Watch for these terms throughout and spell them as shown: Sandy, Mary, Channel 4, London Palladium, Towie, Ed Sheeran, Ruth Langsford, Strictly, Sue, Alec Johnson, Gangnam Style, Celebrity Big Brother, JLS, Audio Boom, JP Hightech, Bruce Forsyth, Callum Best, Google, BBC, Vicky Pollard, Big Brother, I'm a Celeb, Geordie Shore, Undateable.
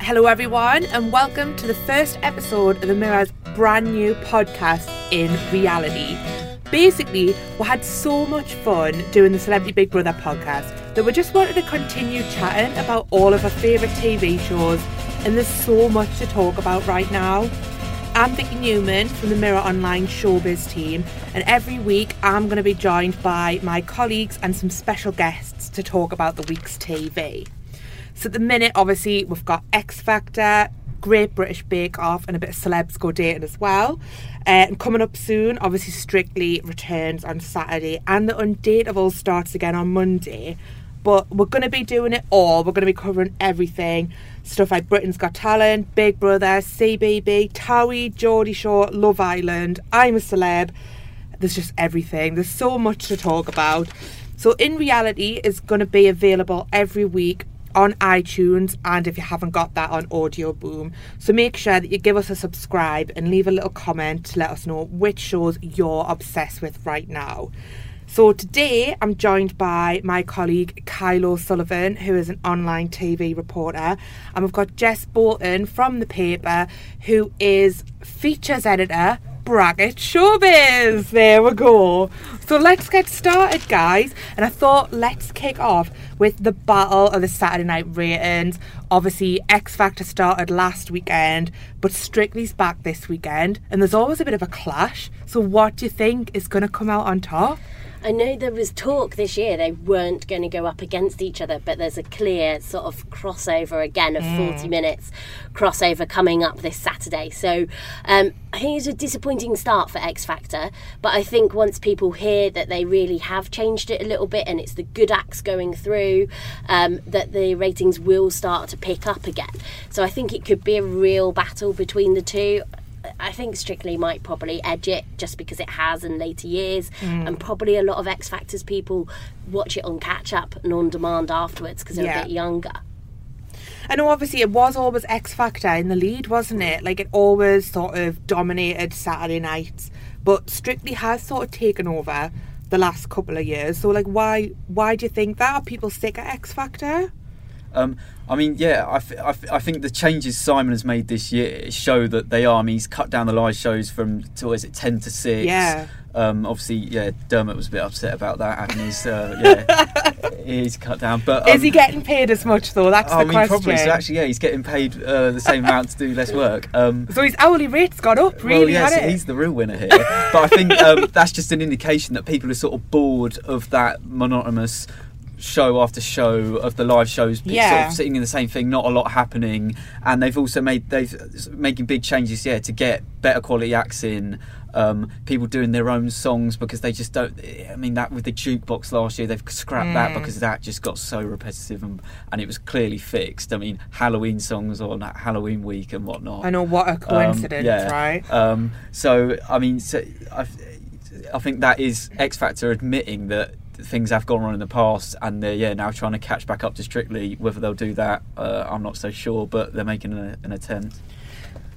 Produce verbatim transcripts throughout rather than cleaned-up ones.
Hello everyone, and welcome to the first episode of Amira's brand new podcast, In Reality. Basically, we had so much fun doing the Celebrity Big Brother podcast that we just wanted to continue chatting about all of our favourite T V shows, and there's so much to talk about right now. I'm Vicky Newman from the Mirror Online Showbiz team, and every week I'm going to be joined by my colleagues and some special guests to talk about the week's T V. So at the minute, obviously, we've got X Factor, Great British Bake Off, and a bit of Celebs Go Dating as well. Uh, and coming up soon, obviously, Strictly returns on Saturday, and the Undateable starts again on Monday. But we're going to be doing it all. We're going to be covering everything. Stuff like Britain's Got Talent, Big Brother, C B B C, Towie, Geordie Shore, Love Island, I'm a Celeb. There's just everything. There's so much to talk about. So In Reality is going to be available every week on iTunes, and if you haven't got that, on Audio Boom. So make sure that you give us a subscribe and leave a little comment to let us know which shows you're obsessed with right now. So today I'm joined by my colleague Kylo Sullivan, who is an online T V reporter, and we've got Jess Bolton from The Paper, who is features editor, bracket showbiz. There we go. So let's get started, guys, and I thought let's kick off with the battle of the Saturday night ratings. Obviously, X Factor started last weekend, but Strictly's back this weekend, and there's always a bit of a clash. So what do you think is going to come out on top? I know there was talk this year they weren't going to go up against each other, but there's a clear sort of crossover again of mm. forty minutes crossover coming up this Saturday. So um, I think it's a disappointing start for X Factor, but I think once people hear that they really have changed it a little bit and it's the good acts going through, um, that the ratings will start to pick up again. So I think it could be a real battle between the two. I think Strictly might probably edge it just because it has in later years, mm. and probably a lot of X Factor's people watch it on catch-up and on demand afterwards because they're yeah. a bit younger. I know, obviously, it was always X Factor in the lead, wasn't it? Like, it always sort of dominated Saturday nights, but Strictly has sort of taken over the last couple of years. So, like, why why do you think that? Are people sick of X Factor? Um, I mean, yeah, I, th- I, th- I think the changes Simon has made this year show that they are. I mean, he's cut down the live shows from, to, what is it, ten to six? Yeah. Um, obviously, yeah, Dermot was a bit upset about that, having his, uh, yeah, he's cut down. But um, is he getting paid as much, though? That's I the mean, question. Probably. So actually, yeah, he's getting paid uh, the same amount to do less work. Um, so his hourly rate's gone up, really, well, yeah, so it? He's the real winner here. But I think um, that's just an indication that people are sort of bored of that monotonous show after show of the live shows, yeah. sort of sitting in the same thing, not a lot happening, and they've also made they've making big changes yeah to get better quality acts in, um, people doing their own songs because they just don't. I mean, that with the jukebox last year, they've scrapped mm. that because that just got so repetitive, and, and it was clearly fixed. I mean, Halloween songs on Halloween week and whatnot. I know, what a coincidence, um, yeah. right? Um, so I mean, so I I think that is X Factor admitting that things have gone wrong in the past, and they're yeah now trying to catch back up to Strictly. Whether they'll do that, uh, I'm not so sure, but they're making a, an attempt.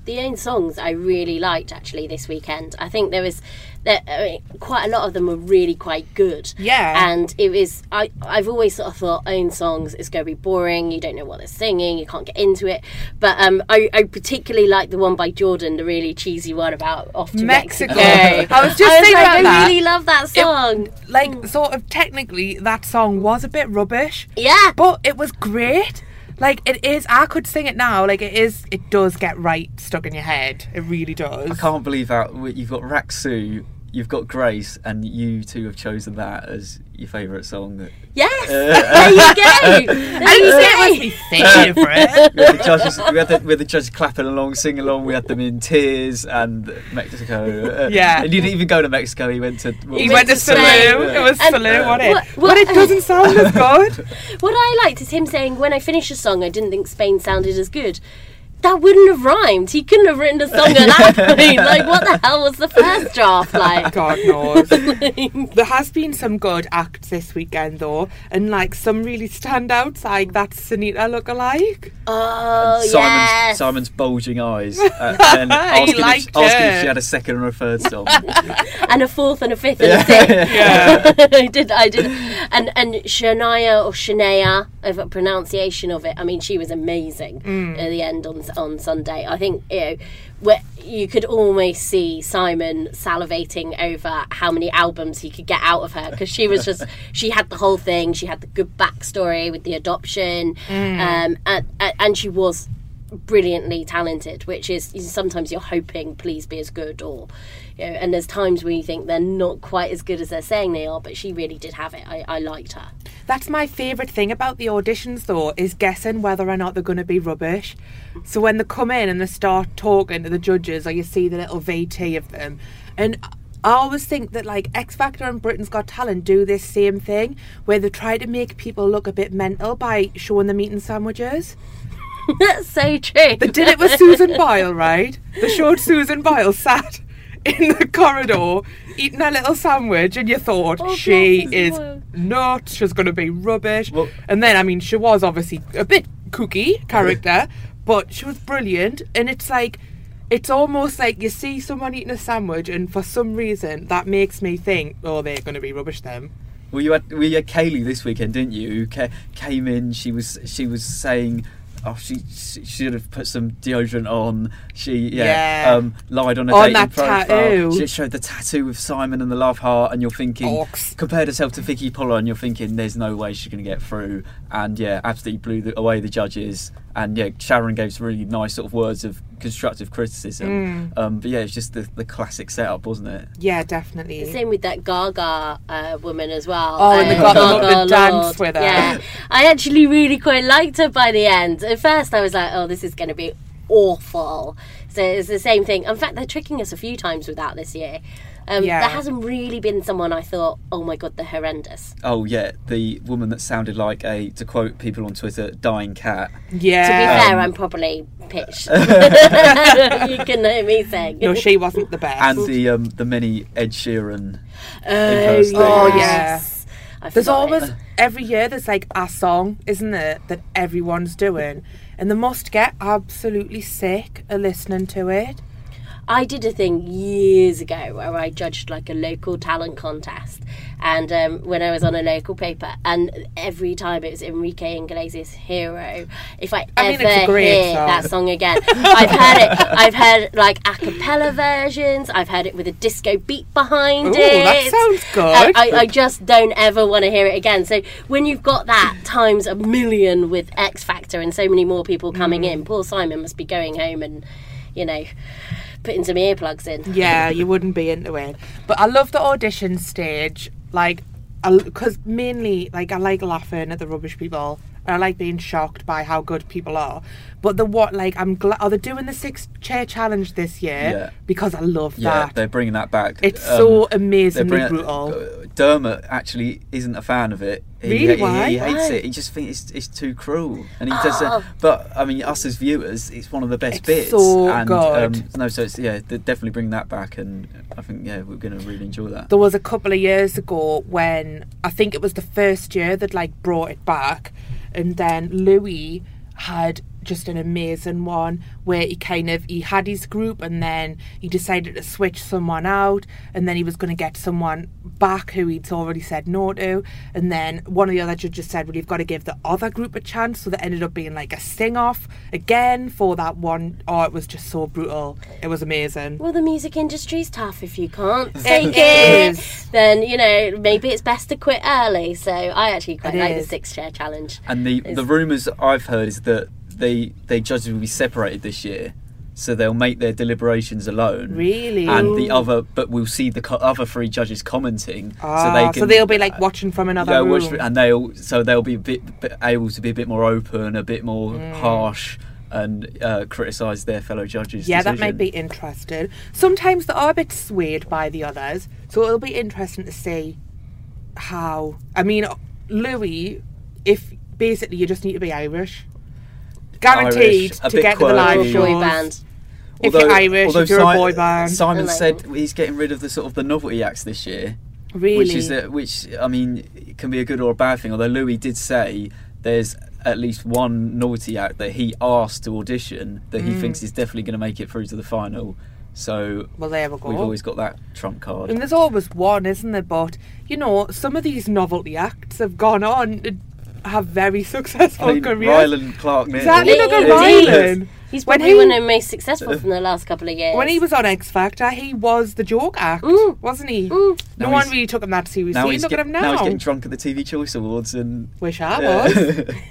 The own songs I really liked actually this weekend. I think there was there, I mean, quite a lot of them were really quite good. Yeah, and it was I I've always sort of thought own songs is going to be boring. You don't know what they're singing. You can't get into it. But um, I, I particularly liked the one by Jordan, the really cheesy one about off to Mexico. Mexico. I was just I was thinking like, about I that. I really love that song. It, like mm. sort of technically, that song was a bit rubbish. Yeah, but it was great. Like, it is, I could sing it now, like, it is, it does get right stuck in your head. It really does. I can't believe that. You've got Raxu, you've got Grace, and you two have chosen that as your favourite song. Yes! There you go! I didn't say it was my favourite. We had the judges, we had the, we had the judges clapping along, singing along, we had them in tears, and Mexico. Uh, yeah. And he didn't even go to Mexico, he went to... Well, he went to Salou. Yeah. It was Salou, um, wasn't it? What, what, but it doesn't sound as good. What I liked is him saying, when I finished a song, I didn't think Spain sounded as good. that wouldn't have rhymed. He couldn't have written a song at that point. Like, what the hell was the first draft like? God knows. Like, there has been some good acts this weekend, though, and, like, some really standouts, like that Sunita lookalike. Oh, Simon's, yeah. Simon's bulging eyes. Uh, and asking, he liked if, asking if she had a second and a third song. And a fourth and a fifth and yeah. a sixth. Yeah. I did, I did. And, and Shania, or Shania, over pronunciation of it, I mean, she was amazing mm. at the end on on Sunday. I think, you know, where you could almost see Simon salivating over how many albums he could get out of her, because she was just she had the whole thing. She had the good backstory with the adoption mm. um, and, and she was brilliantly talented, which is sometimes you're hoping please be as good, or you know, and there's times where you think they're not quite as good as they're saying they are, but she really did have it. I, I liked her. That's my favourite thing about the auditions, though, is guessing whether or not they're going to be rubbish. So when they come in and they start talking to the judges, or you see the little V T of them, and I always think that, like, X Factor and Britain's Got Talent do this same thing where they try to make people look a bit mental by showing them eating sandwiches. That's so true. They did it with Susan Boyle, right? They showed Susan Boyle sat in the corridor eating a little sandwich, and you thought, oh, she God, is wild. nuts, she's going to be rubbish. Well, and then, I mean, she was obviously a bit kooky character, but she was brilliant. And it's like, it's almost like you see someone eating a sandwich, and for some reason, that makes me think, oh, they're going to be rubbish then. Well, you had, we had Kaylee this weekend, didn't you? Who ca- came in, she was she was saying... Oh, she, she should have put some deodorant on. She yeah, yeah. Um, lied on a on dating profile. Tattoo. She showed the tattoo with Simon and the love heart, and you're thinking, Ox. compared herself to Vicky Pollard, and you're thinking, there's no way she's going to get through. And yeah, absolutely blew the, away the judges. And yeah, Sharon gave some really nice sort of words of constructive criticism. Mm. Um, but yeah, it's just the, the classic setup, wasn't it? Yeah, definitely. The same with that Gaga uh, woman as well. Oh, and uh, the Gaga, Gaga the dance with her. Yeah, I actually really quite liked her by the end. At first, I was like, oh, this is going to be awful. So it's the same thing. In fact, they're tricking us a few times with that this year. Um, yeah. There hasn't really been someone I thought, oh my God, they're horrendous. Oh, yeah. The woman that sounded like a, to quote people on Twitter, dying cat. Yeah. To be fair, um, I'm probably pitched. You can know me saying. No, she wasn't the best. And the um, the mini Ed Sheeran. Oh, yes. Oh, yes. I there's always, it. every year, there's like a song, isn't there, that everyone's doing. And they must get absolutely sick of listening to it. I did a thing years ago where I judged like a local talent contest, and um, when I was on a local paper, and every time it was Enrique Iglesias' Hero. If I, I ever mean, great hear song. that song again, I've heard it. I've heard like a cappella versions. I've heard it with a disco beat behind Ooh, it. That sounds good. I, I, I just don't ever want to hear it again. So when you've got that times a million with X Factor and so many more people coming mm. in, poor Simon must be going home and, you know, putting some earplugs in. Yeah, you wouldn't be into it. But I love the audition stage, like, because mainly, like, I like laughing at the rubbish people, and I like being shocked by how good people are. But the what, like, I'm glad, are they doing the six chair challenge this year? Yeah. Because I love yeah, that. Yeah, they're bringing that back. It's um, so amazingly bringing, brutal. Dermot actually isn't a fan of it. He, really? He, Why? He, he hates Why? it. He just thinks it's, it's too cruel. And he oh. does it. But, I mean, us as viewers, it's one of the best it's bits. So and, good. Um, no, so it's, yeah, they're definitely bringing that back. And I think, yeah, we're going to really enjoy that. There was a couple of years ago when, I think it was the first year that, like, brought it back. And then Louis had just an amazing one where he kind of, he had his group, and then he decided to switch someone out, and then he was going to get someone back who he'd already said no to. And then one of the other judges said, well, you've got to give the other group a chance. So that ended up being like a sing-off again for that one. Oh, it was just so brutal. It was amazing. Well, the music industry's tough. If you can't take it, it then, you know, maybe it's best to quit early. So I actually quite it like is. the six chair challenge. And the, the rumours I've heard is that They they judges will be separated this year, so they'll make their deliberations alone. Really? And the other, but we'll see the co- other three judges commenting. Ah, so, they can, so they'll be like watching from another room. Watch, and they'll so they'll be a bit, bit able to be a bit more open, a bit more mm. harsh, and uh, criticise their fellow judges. Yeah, decision. That might be interesting. Sometimes they are a bit swayed by the others, so it'll be interesting to see how. I mean, Louis, if basically you just need to be Irish. guaranteed Irish, to get to the live boy band. If although, you're Irish, if you're si- a boy band. Simon like said them. He's getting rid of the sort of the novelty acts this year. Really? Which is a, which I mean it can be a good or a bad thing. Although Louis did say there's at least one novelty act that he asked to audition that he mm. thinks is definitely going to make it through to the final. So well, there we go. We've always got that trump card. And there's always one, isn't there? But you know, some of these novelty acts have gone on to have very successful I mean, careers. Ryland Clark, exactly. Look at Ryland. He's probably one of the most successful from the last couple of years. When he was on X Factor, he was the joke act, mm. wasn't he? Mm. No one really took him that seriously. Look get, at him now. Now he's getting drunk at the T V Choice Awards and... Wish I yeah. was.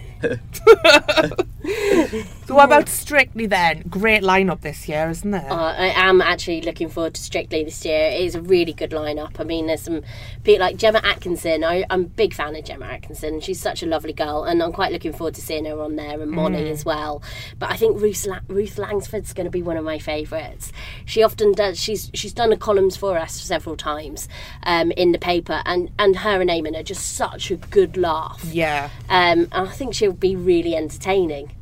So what about Strictly then? Great lineup this year, isn't there? Uh, I am actually looking forward to Strictly this year. It is a really good lineup. I mean, there's some people like Gemma Atkinson. I, I'm a big fan of Gemma Atkinson. She's such a lovely girl, and I'm quite looking forward to seeing her on there, and Molly mm. as well. But I think Ruth, La- Ruth Langsford's going to be one of my favourites. She often does. She's she's done the columns for us several times um, in the paper, and and her and Eamon are just such a good laugh. Yeah. Um, and I think she'll be really entertaining.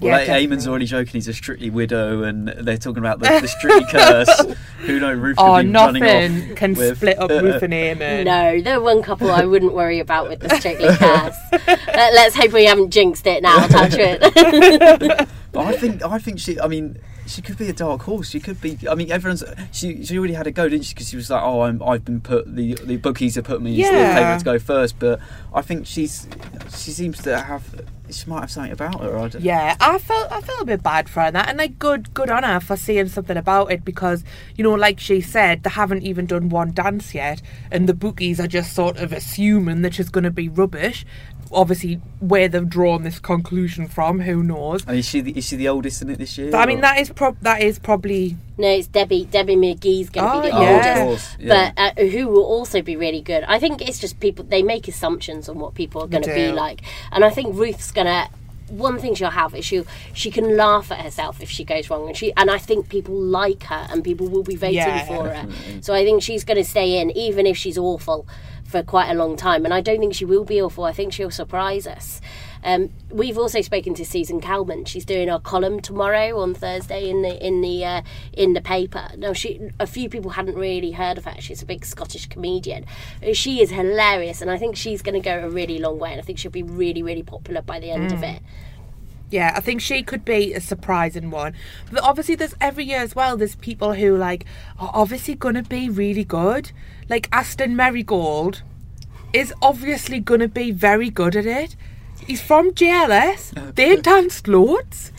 Well, yeah, like, Eamon's already joking he's a Strictly widow and they're talking about the, the Strictly curse. Who knows, Ruth could oh, be running off. Oh, nothing can with, split up uh, Ruth and Eamon. No, they're one couple I wouldn't worry about with the Strictly curse. uh, let's hope we haven't jinxed it now, touch it. But I think, I think she, I mean... She could be a dark horse. She could be. I mean, everyone's. She she already had a go, didn't she? Because she was like, oh, I'm, I've been put. The the bookies have put me yeah. in the favourite to go first. But I think she's. She seems to have. She might have something about her. I don't yeah, I felt I felt a bit bad for her. That and like good good on her for saying something about it, because you know, like she said, they haven't even done one dance yet, and the bookies are just sort of assuming that she's going to be rubbish. Obviously, where they've drawn this conclusion from, who knows? And is she the, is she the oldest in it this year? But, I mean, that is prob- that is probably. No, it's Debbie. Debbie McGee's going to oh, be the yeah. oldest, yeah. but uh, who will also be really good. I think it's just people. They make assumptions on what people are going to be like, and I think Ruth's going to. One thing she'll have is she she can laugh at herself if she goes wrong, and she and I think people like her and people will be voting yeah, for definitely. her. So I think she's going to stay in even if she's awful for quite a long time, and I don't think she will be awful. I think she'll surprise us. Um, we've also spoken to Susan Calman. She's doing our column tomorrow on Thursday in the in the uh, in the paper. Now, she a few people hadn't really heard of her. She's a big Scottish comedian. She is hilarious, and I think she's going to go a really long way. And I think she'll be really, really popular by the end mm. of it. Yeah, I think she could be a surprising one. But obviously, there's every year as well, there's people who like are obviously going to be really good. Like Aston Marigold is obviously going to be very good at it. He's from J L S. They danced loads.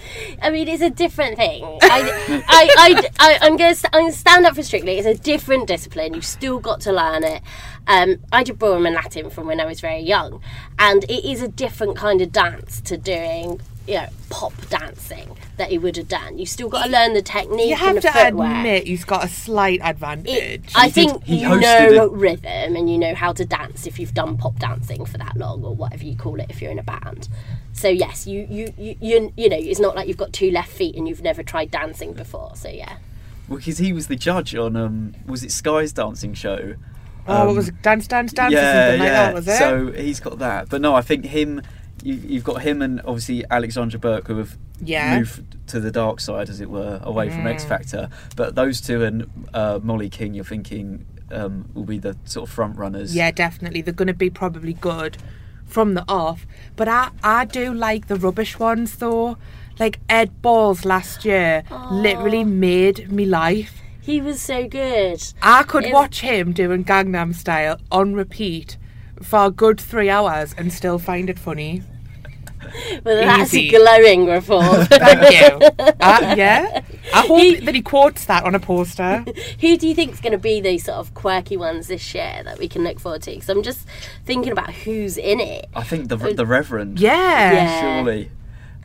I mean, it's a different thing. I, I, I, I, I'm going to stand up for Strictly. It's a different discipline. You've still got to learn it. Um, I did ballroom and Latin from when I was very young. And it is a different kind of dance to doing... you know, pop dancing that he would have done. You still got to learn the technique. You have and the to footwork. Admit he's got a slight advantage. It, I he think did, you know it. Rhythm and you know how to dance if you've done pop dancing for that long, or whatever you call it if you're in a band. So yes, you you you you, you know, it's not like you've got two left feet and you've never tried dancing before. So yeah, because well, he was the judge on um was it Sky's dancing show? Oh, um, it was dance dance dance yeah, or something like yeah. that was it? So he's got that, but no, I think him. You've got him and obviously Alexandra Burke, who have yeah. moved to the dark side, as it were, away mm. from X Factor. But those two and uh, Molly King, you're thinking, um, will be the sort of front runners. Yeah, definitely. They're going to be probably good from the off. But I, I do like the rubbish ones, though. Like Ed Balls last year Aww. literally made me life. He was so good. I could it's... watch him doing Gangnam Style on repeat for a good three hours and still find it funny. Well, that's Easy. a glowing report. Thank you. Uh, yeah? I hope he, that he quotes that on a poster. Who do you think is going to be these sort of quirky ones this year that we can look forward to? Because I'm just thinking about who's in it. I think the the Reverend. Yeah. yeah. Surely.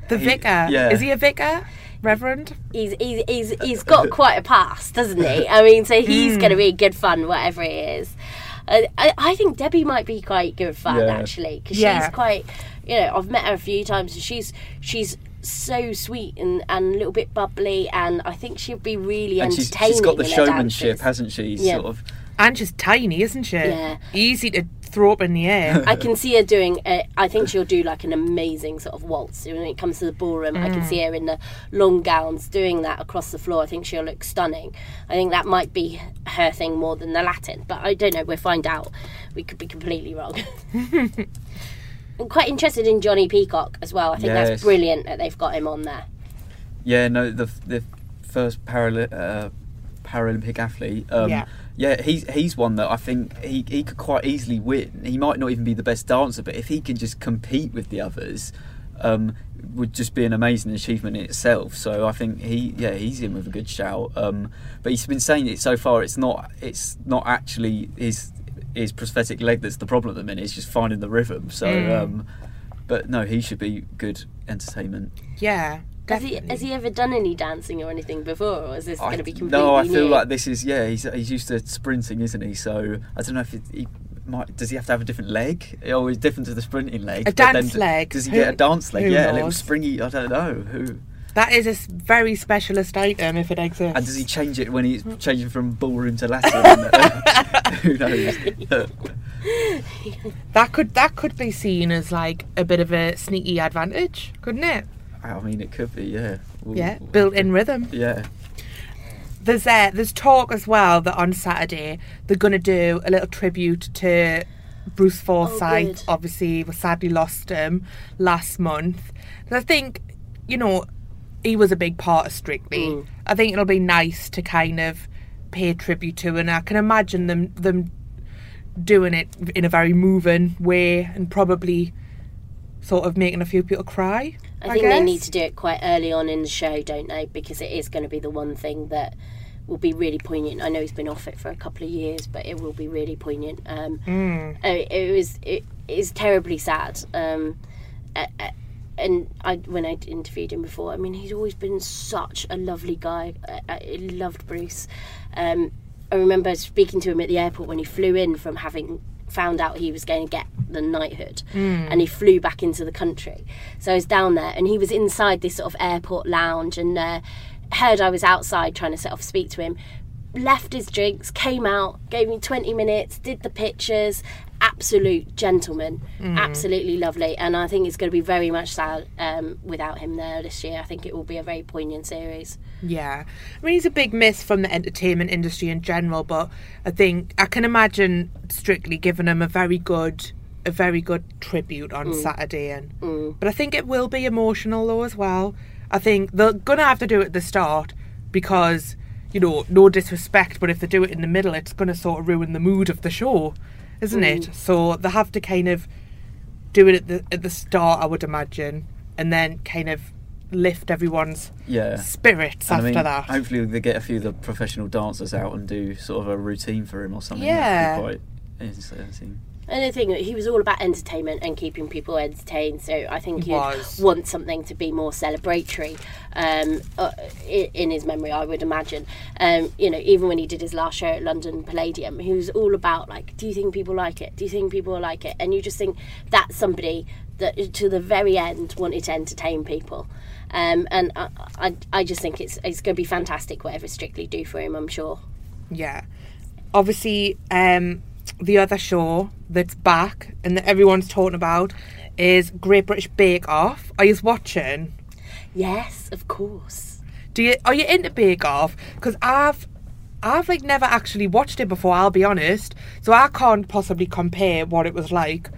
The he, vicar. Yeah. Is he a vicar? Reverend? He's, he's, he's, he's got quite a past, doesn't he? I mean, so he's mm. going to be good fun, whatever he is. I, I think Debbie might be quite good fun yeah. actually, because yeah. she's quite, you know, I've met her a few times and she's she's so sweet and, and a little bit bubbly, and I think she'll be really and entertaining. She's, she's got the showmanship, hasn't she? Yeah. Sort of And she's tiny, isn't she? Yeah. Easy to throw up in the air. I can see her doing a, I think she'll do like an amazing sort of waltz when it comes to the ballroom. Mm. I can see her in the long gowns doing that across the floor. I think she'll look stunning. I think that might be her thing more than the Latin, but I don't know. We'll find out. We could be completely wrong. I'm quite interested in Johnny Peacock as well. I think yes. that's brilliant that they've got him on there. Yeah, no, the the first Paralympic uh, Paralympic athlete. Um, yeah. Yeah, he's he's one that I think he, he could quite easily win. He might not even be the best dancer, but if he can just compete with the others, um, would just be an amazing achievement in itself. So I think he yeah he's in with a good shout. Um, but he's been saying it so far. It's not it's not actually his his prosthetic leg that's the problem at the minute. It's just finding the rhythm. So, mm. um, but no, he should be good entertainment. Yeah. Has he, has he ever done any dancing or anything before, or is this going to be completely new? No, I feel new? like this is, yeah, he's he's used to sprinting, isn't he? So, I don't know if it, he might, does he have to have a different leg? Oh, he's different to the sprinting leg. A dance then, leg. Does he who, get a dance leg? Yeah, knows? A little springy, I don't know. Who? That is a very specialist item if it exists. And does he change it when he's changing from ballroom to Latin? Who knows? that could that could be seen as like a bit of a sneaky advantage, couldn't it? I mean, it could be, yeah. Ooh. Yeah, built-in rhythm. Yeah. There's uh, there's talk as well that on Saturday they're going to do a little tribute to Bruce Forsyth. Oh, obviously, we sadly lost him last month. And I think, you know, he was a big part of Strictly. Mm. I think it'll be nice to kind of pay tribute to, and I can imagine them them doing it in a very moving way and probably sort of making a few people cry. I, I think guess. They need to do it quite early on in the show, don't they? Because it is going to be the one thing that will be really poignant. I know he's been off it for a couple of years, but it will be really poignant. Um, mm. it, it was it is terribly sad. Um, uh, uh, and I when I interviewed him before, I mean, he's always been such a lovely guy. I, I loved Bruce. Um, I remember speaking to him at the airport when he flew in from having found out he was going to get the knighthood, mm. and he flew back into the country. So I was down there and he was inside this sort of airport lounge and uh, heard I was outside trying to set off speak to him, left his drinks, came out, gave me twenty minutes, did the pictures. Absolute gentleman, mm. absolutely lovely. And I think it's going to be very much sad um, without him there this year. I think it will be a very poignant series. Yeah, I mean, he's a big miss from the entertainment industry in general, but I think I can imagine Strictly giving him a very good a very good tribute on mm. Saturday. And mm. but I think it will be emotional though as well. I think they're going to have to do it at the start because, you know, no disrespect, but if they do it in the middle, it's going to sort of ruin the mood of the show, isn't mm. it? So they have to kind of do it at the at the start, I would imagine, and then kind of lift everyone's yeah. spirits and after I mean, that. Hopefully they get a few of the professional dancers out and do sort of a routine for him or something. Yeah. That'd be quite interesting. And the thing, he was all about entertainment and keeping people entertained, so I think he you'd was. want something to be more celebratory um, uh, in, in his memory, I would imagine. Um, you know, even when he did his last show at London Palladium, he was all about, like, do you think people like it? Do you think people like it? And you just think that's somebody that, to the very end, wanted to entertain people. Um, and I, I, I just think it's, it's going to be fantastic, whatever Strictly do for him, I'm sure. Yeah. Obviously, um... the other show that's back and that everyone's talking about is Great British Bake Off. Are you watching? Yes, of course. Do you? Are you into Bake Off? Because I've, I've like never actually watched it before. I'll be honest, so I can't possibly compare what it was like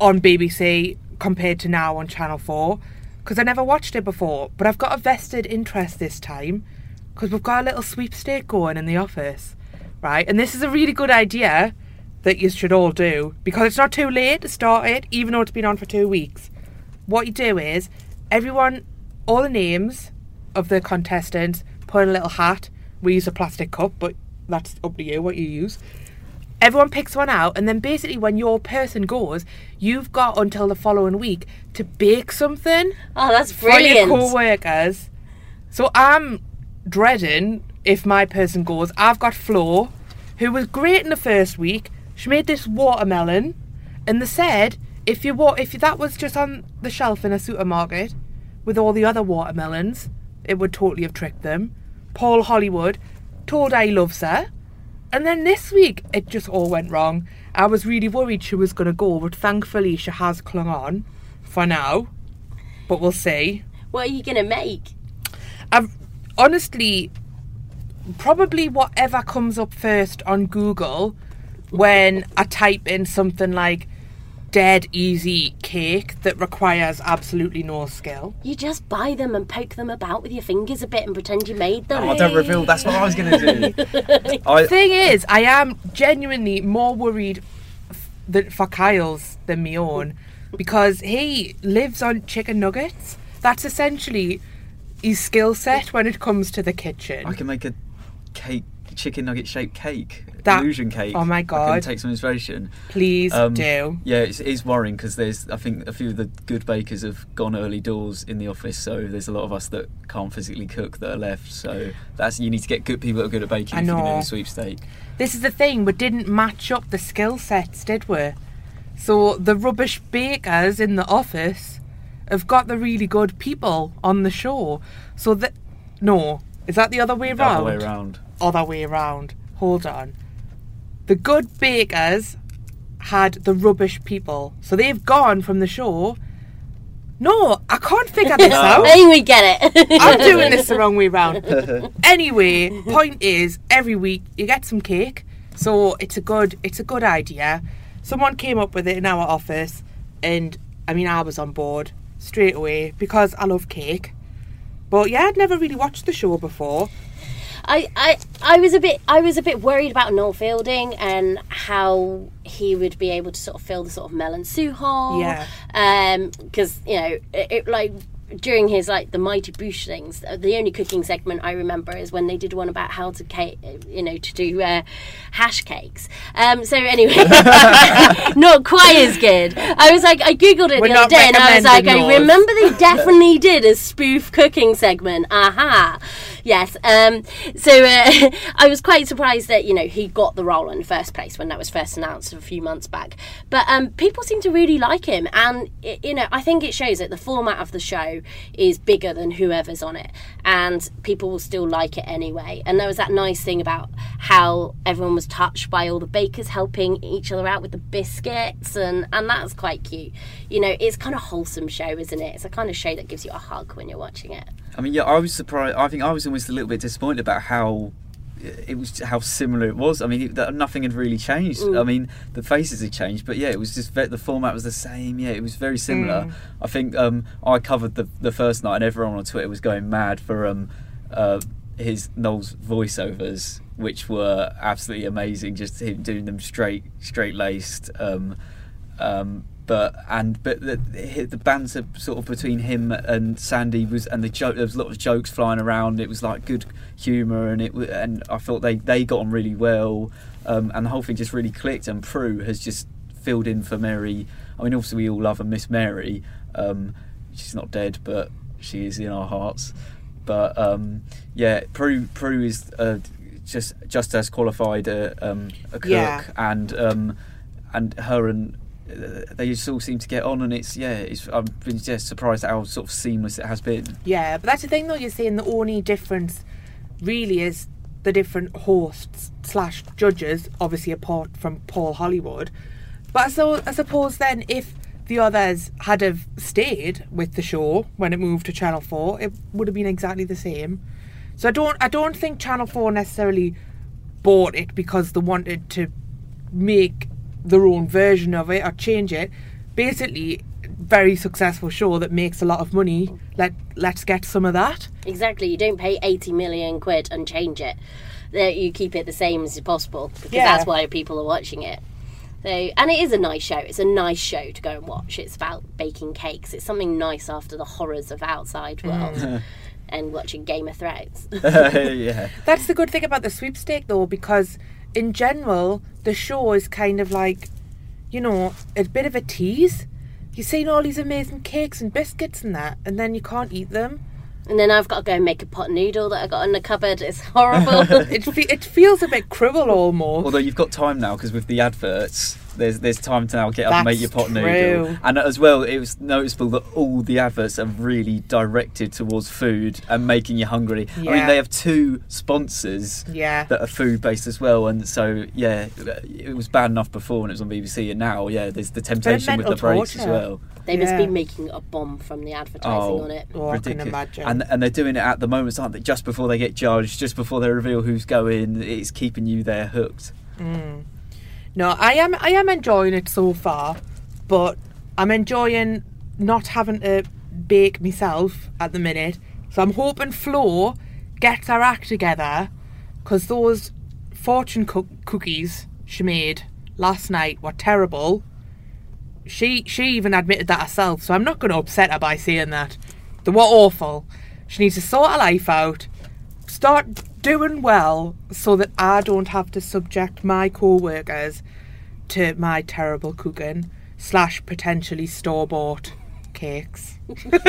on B B C compared to now on Channel four because I never watched it before. But I've got a vested interest this time because we've got a little sweepstake going in the office, right? And this is a really good idea that you should all do, because it's not too late to start it, even though it's been on for two weeks. What you do is, everyone, all the names of the contestants, put in a little hat. We use a plastic cup, but that's up to you what you use. Everyone picks one out, and then basically when your person goes, you've got until the following week to bake something. Oh, that's brilliant. For your co-workers. So I'm dreading if my person goes. I've got Flo, who was great in the first week. She made this watermelon, and they said if you wa- if that was just on the shelf in a supermarket with all the other watermelons, it would totally have tricked them. Paul Hollywood told her he loves her, And then this week, it just all went wrong. I was really worried she was going to go, but thankfully she has clung on for now. But we'll see. What are you going to make? I've honestly, probably whatever comes up first on Google when I type in something like dead easy cake that requires absolutely no skill. You just buy them and poke them about with your fingers a bit and pretend you made them. Oh, don't reveal. That's what I was going to do. I... Thing is, I am genuinely more worried f- for Kyle's than my own because he lives on chicken nuggets. That's essentially his skill set when it comes to the kitchen. I can make a cake, chicken nugget shaped cake. That, illusion cake. Oh my god! I can take some inspiration. Please um, do. Yeah, it's, it's worrying because there's, I think, a few of the good bakers have gone early doors in the office, so there's a lot of us that can't physically cook that are left. So that's, you need to get good people that are good at baking I if know. You're going to do sweepstake. This is the thing, we didn't match up the skill sets, did we? So the rubbish bakers in the office have got the really good people on the show. So that no, is that the other way the round? Other way round. Other way round. Hold on. The good bakers had the rubbish people. So they've gone from the show. No, I can't figure this out. Hey, we get it. I'm doing this the wrong way round. Anyway, point is, every week you get some cake. So it's a good it's a good idea. Someone came up with it in our office and, I mean, I was on board straight away because I love cake. But yeah, I'd never really watched the show before. I, I I was a bit I was a bit worried about Noel Fielding and how he would be able to sort of fill the sort of Mel and Sue hole. Yeah. Um, because you know it, it like during his like the Mighty Boosh things, the only cooking segment I remember is when they did one about how to cake, you know, to do uh, hash cakes. Um, so anyway, not quite as good. I was like, I googled it We're the other day and I was like, yours. I remember they definitely did a spoof cooking segment. Aha. Yes, um, so uh, I was quite surprised that, you know, he got the role in the first place when that was first announced a few months back. But um, people seem to really like him. And, it, you know, I think it shows that the format of the show is bigger than whoever's on it. And people will still like it anyway. And there was that nice thing about how everyone was touched by all the bakers helping each other out with the biscuits. And, and that's quite cute. You know, it's kind of a wholesome show, isn't it? It's a kind of show that gives you a hug when you're watching it. I mean, yeah, I was surprised. I think I was almost a little bit disappointed about how it was, how similar it was. I mean, it, that, nothing had really changed. Mm. I mean, the faces had changed, but yeah, it was just the format was the same. Yeah, it was very similar. Mm. I think um, I covered the the first night, and everyone on Twitter was going mad for um, uh, his Noel's voiceovers, which were absolutely amazing. Just him doing them straight, straight laced. Um, um, But and but the, the banter sort of between him and Sandy was, and the joke, there was a lot of jokes flying around. It was like good humour, and it and I thought they, they got on really well, um, and the whole thing just really clicked. And Prue has just filled in for Mary. I mean, obviously we all love and miss Mary. Um, she's not dead, but she is in our hearts. But um, yeah, Prue Prue is uh, just just as qualified a, um, a cook, yeah. and um, and her and. They just all seem to get on, and it's yeah. It's, I've been just surprised at how sort of seamless it has been. Yeah, but that's the thing, though. You're saying the only difference really is the different hosts slash judges, obviously apart from Paul Hollywood. But so I suppose then, if the others had have stayed with the show when it moved to Channel four, it would have been exactly the same. So I don't, I don't think Channel four necessarily bought it because they wanted to make their own version of it or change it. Basically, very successful show that makes a lot of money. Let, let's get some of that. Exactly. You don't pay eighty million quid and change it. You keep it the same as possible because yeah. that's why people are watching it. So, and it is a nice show. It's a nice show to go and watch. It's about baking cakes. It's something nice after the horrors of outside world mm. and watching Game of Thrones. uh, yeah. That's the good thing about the sweepstake, though, because in general, the show is kind of like, you know, a bit of a tease. You've seen all these amazing cakes and biscuits and that, and then you can't eat them. And then I've got to go and make a pot noodle that I got in the cupboard. It's horrible. it, fe- it feels a bit cruel almost. Although you've got time now, because with the adverts, There's there's time to now get up That's and make your pot true. noodle. And as well, it was noticeable that all the adverts are really directed towards food and making you hungry. Yeah. I mean, they have two sponsors yeah. that are food-based as well. And so, yeah, it was bad enough before when it was on B B C. And now, yeah, there's the temptation with the breaks torture. as well. They must yeah. be making a bomb from the advertising oh, on it. Oh, ridiculous. I can imagine. And, and they're doing it at the moment, aren't they? Just before they get judged, just before they reveal who's going, it's keeping you there hooked. Mm. No, I am I am enjoying it so far, but I'm enjoying not having to bake myself at the minute. So I'm hoping Flo gets her act together, because those fortune cook- cookies she made last night were terrible. She she even admitted that herself, so I'm not going to upset her by saying that. They were awful. She needs to sort her life out, start doing well, so that I don't have to subject my co-workers to my terrible cooking slash potentially store-bought cakes. Well,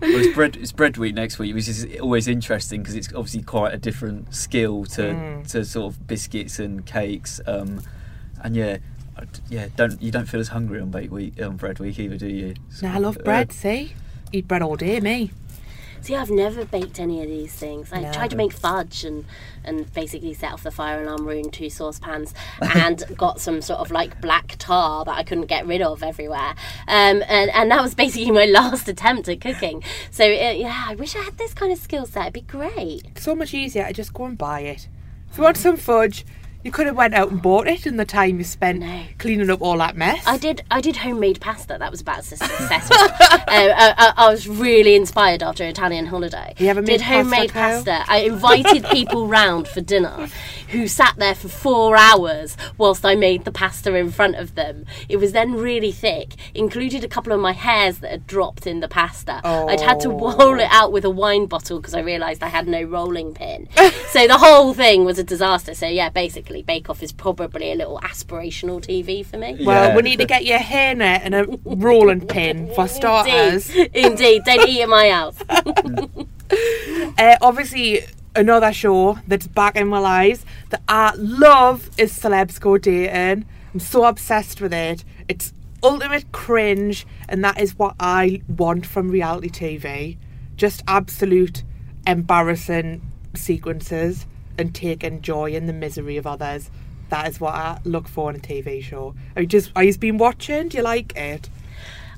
it's bread it's bread week next week, which is always interesting because it's obviously quite a different skill to mm. to sort of biscuits and cakes, um, and yeah yeah don't you don't feel as hungry on bake week on bread week either, do you? So, no, I love bread. Uh, see, eat bread all day, me. See, I've never baked any of these things. I no. tried to make fudge and, and basically set off the fire alarm, ruined two saucepans, and got some sort of like black tar that I couldn't get rid of everywhere. Um, and, and that was basically my last attempt at cooking. So, it, yeah, I wish I had this kind of skill set. It'd be great. It's so much easier to just go and buy it. If you want some fudge, you could have went out and bought it in the time you spent no. cleaning up all that mess. I did I did homemade pasta. That was about successful. uh, I, I was really inspired after an Italian holiday. You ever made did homemade pasta? pasta. I invited people round for dinner who sat there for four hours whilst I made the pasta in front of them. It was then really thick, included a couple of my hairs that had dropped in the pasta. Oh. I'd had to roll it out with a wine bottle because I realised I had no rolling pin. So the whole thing was a disaster. So, yeah, basically, Bake Off is probably a little aspirational T V for me. Well, yeah, we need to get your hairnet and a rolling pin for starters. Indeed, indeed. Don't eat at my house. uh, obviously, another show that's back in my lives that I love is Celebs Go Dating. I'm so obsessed with it. It's ultimate cringe, and that is what I want from reality T V. Just absolute embarrassing sequences and taking joy in the misery of others. That is what I look for in a T V show. Are you just are you been watching? Do you like it?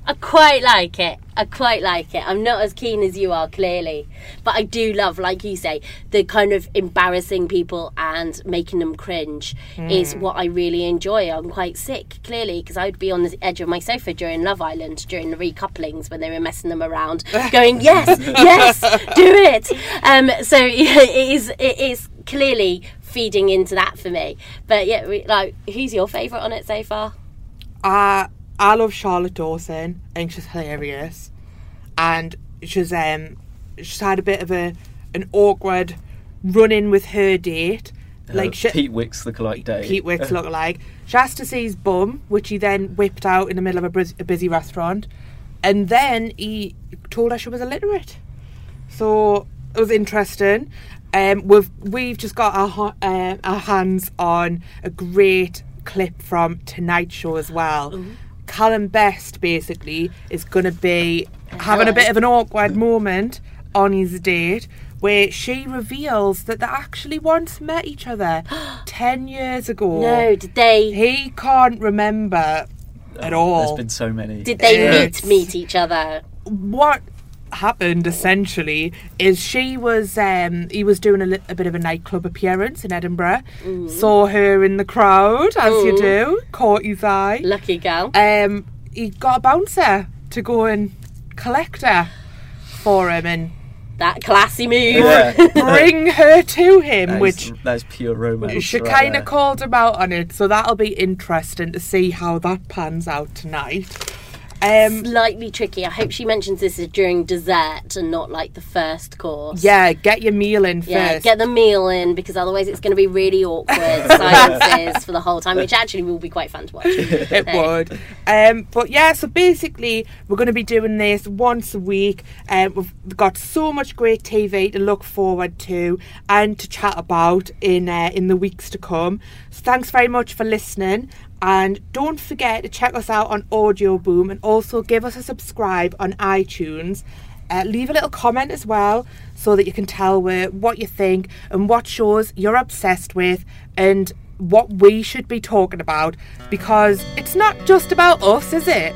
I quite like it. I quite like it. I'm not as keen as you are, clearly. But I do love, like you say, the kind of embarrassing people and making them cringe mm. is what I really enjoy. I'm quite sick, clearly, because I'd be on the edge of my sofa during Love Island, during the recouplings when they were messing them around, going, yes, yes, do it. Um, so yeah, it is. It is clearly feeding into that for me. But yeah, we, like, who's your favourite on it so far? Uh... I love Charlotte Dawson. I think she's hilarious, and she's um she's had a bit of a an awkward run in with her date, uh, like she, Pete Wicks lookalike date. Pete Wicks lookalike. She asked to see his bum, which he then whipped out in the middle of a, bris- a busy restaurant, and then he told her she was illiterate. So it was interesting. Um, we've we've just got our uh, our hands on a great clip from Tonight Show as well. Ooh. Callum Best basically is going to be having a bit of an awkward moment on his date where she reveals that they actually once met each other ten years ago. No, did they? He can't remember at all. There's been so many. Did they it's... meet meet each other? What happened essentially is she was um he was doing a, li- a bit of a nightclub appearance in Edinburgh. Ooh. Saw her in the crowd, as Ooh. You do, caught his eye, lucky girl. Um he got a bouncer to go and collect her for him, and that classy move yeah. bring her to him, that is, which that's pure romance. She right kind of called him out on it, so that'll be interesting to see how that pans out tonight. Um, Slightly tricky. I hope she mentions this is during dessert and not like the first course. Yeah, get your meal in first. Yeah, get the meal in, because otherwise it's going to be really awkward silences for the whole time, which actually will be quite fun to watch. It so. would. Um, but yeah, so basically we're going to be doing this once a week. Um, we've got so much great T V to look forward to and to chat about in uh, in the weeks to come. So thanks very much for listening. And don't forget to check us out on Audio Boom, and also give us a subscribe on iTunes. Uh, leave a little comment as well, so that you can tell where, what you think and what shows you're obsessed with and what we should be talking about, because it's not just about us, is it?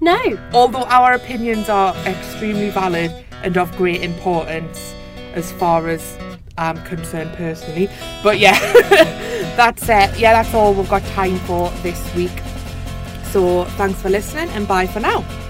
No. Although our opinions are extremely valid and of great importance as far as I'm concerned personally. But yeah, that's it. Yeah, that's all we've got time for this week. So thanks for listening, and bye for now.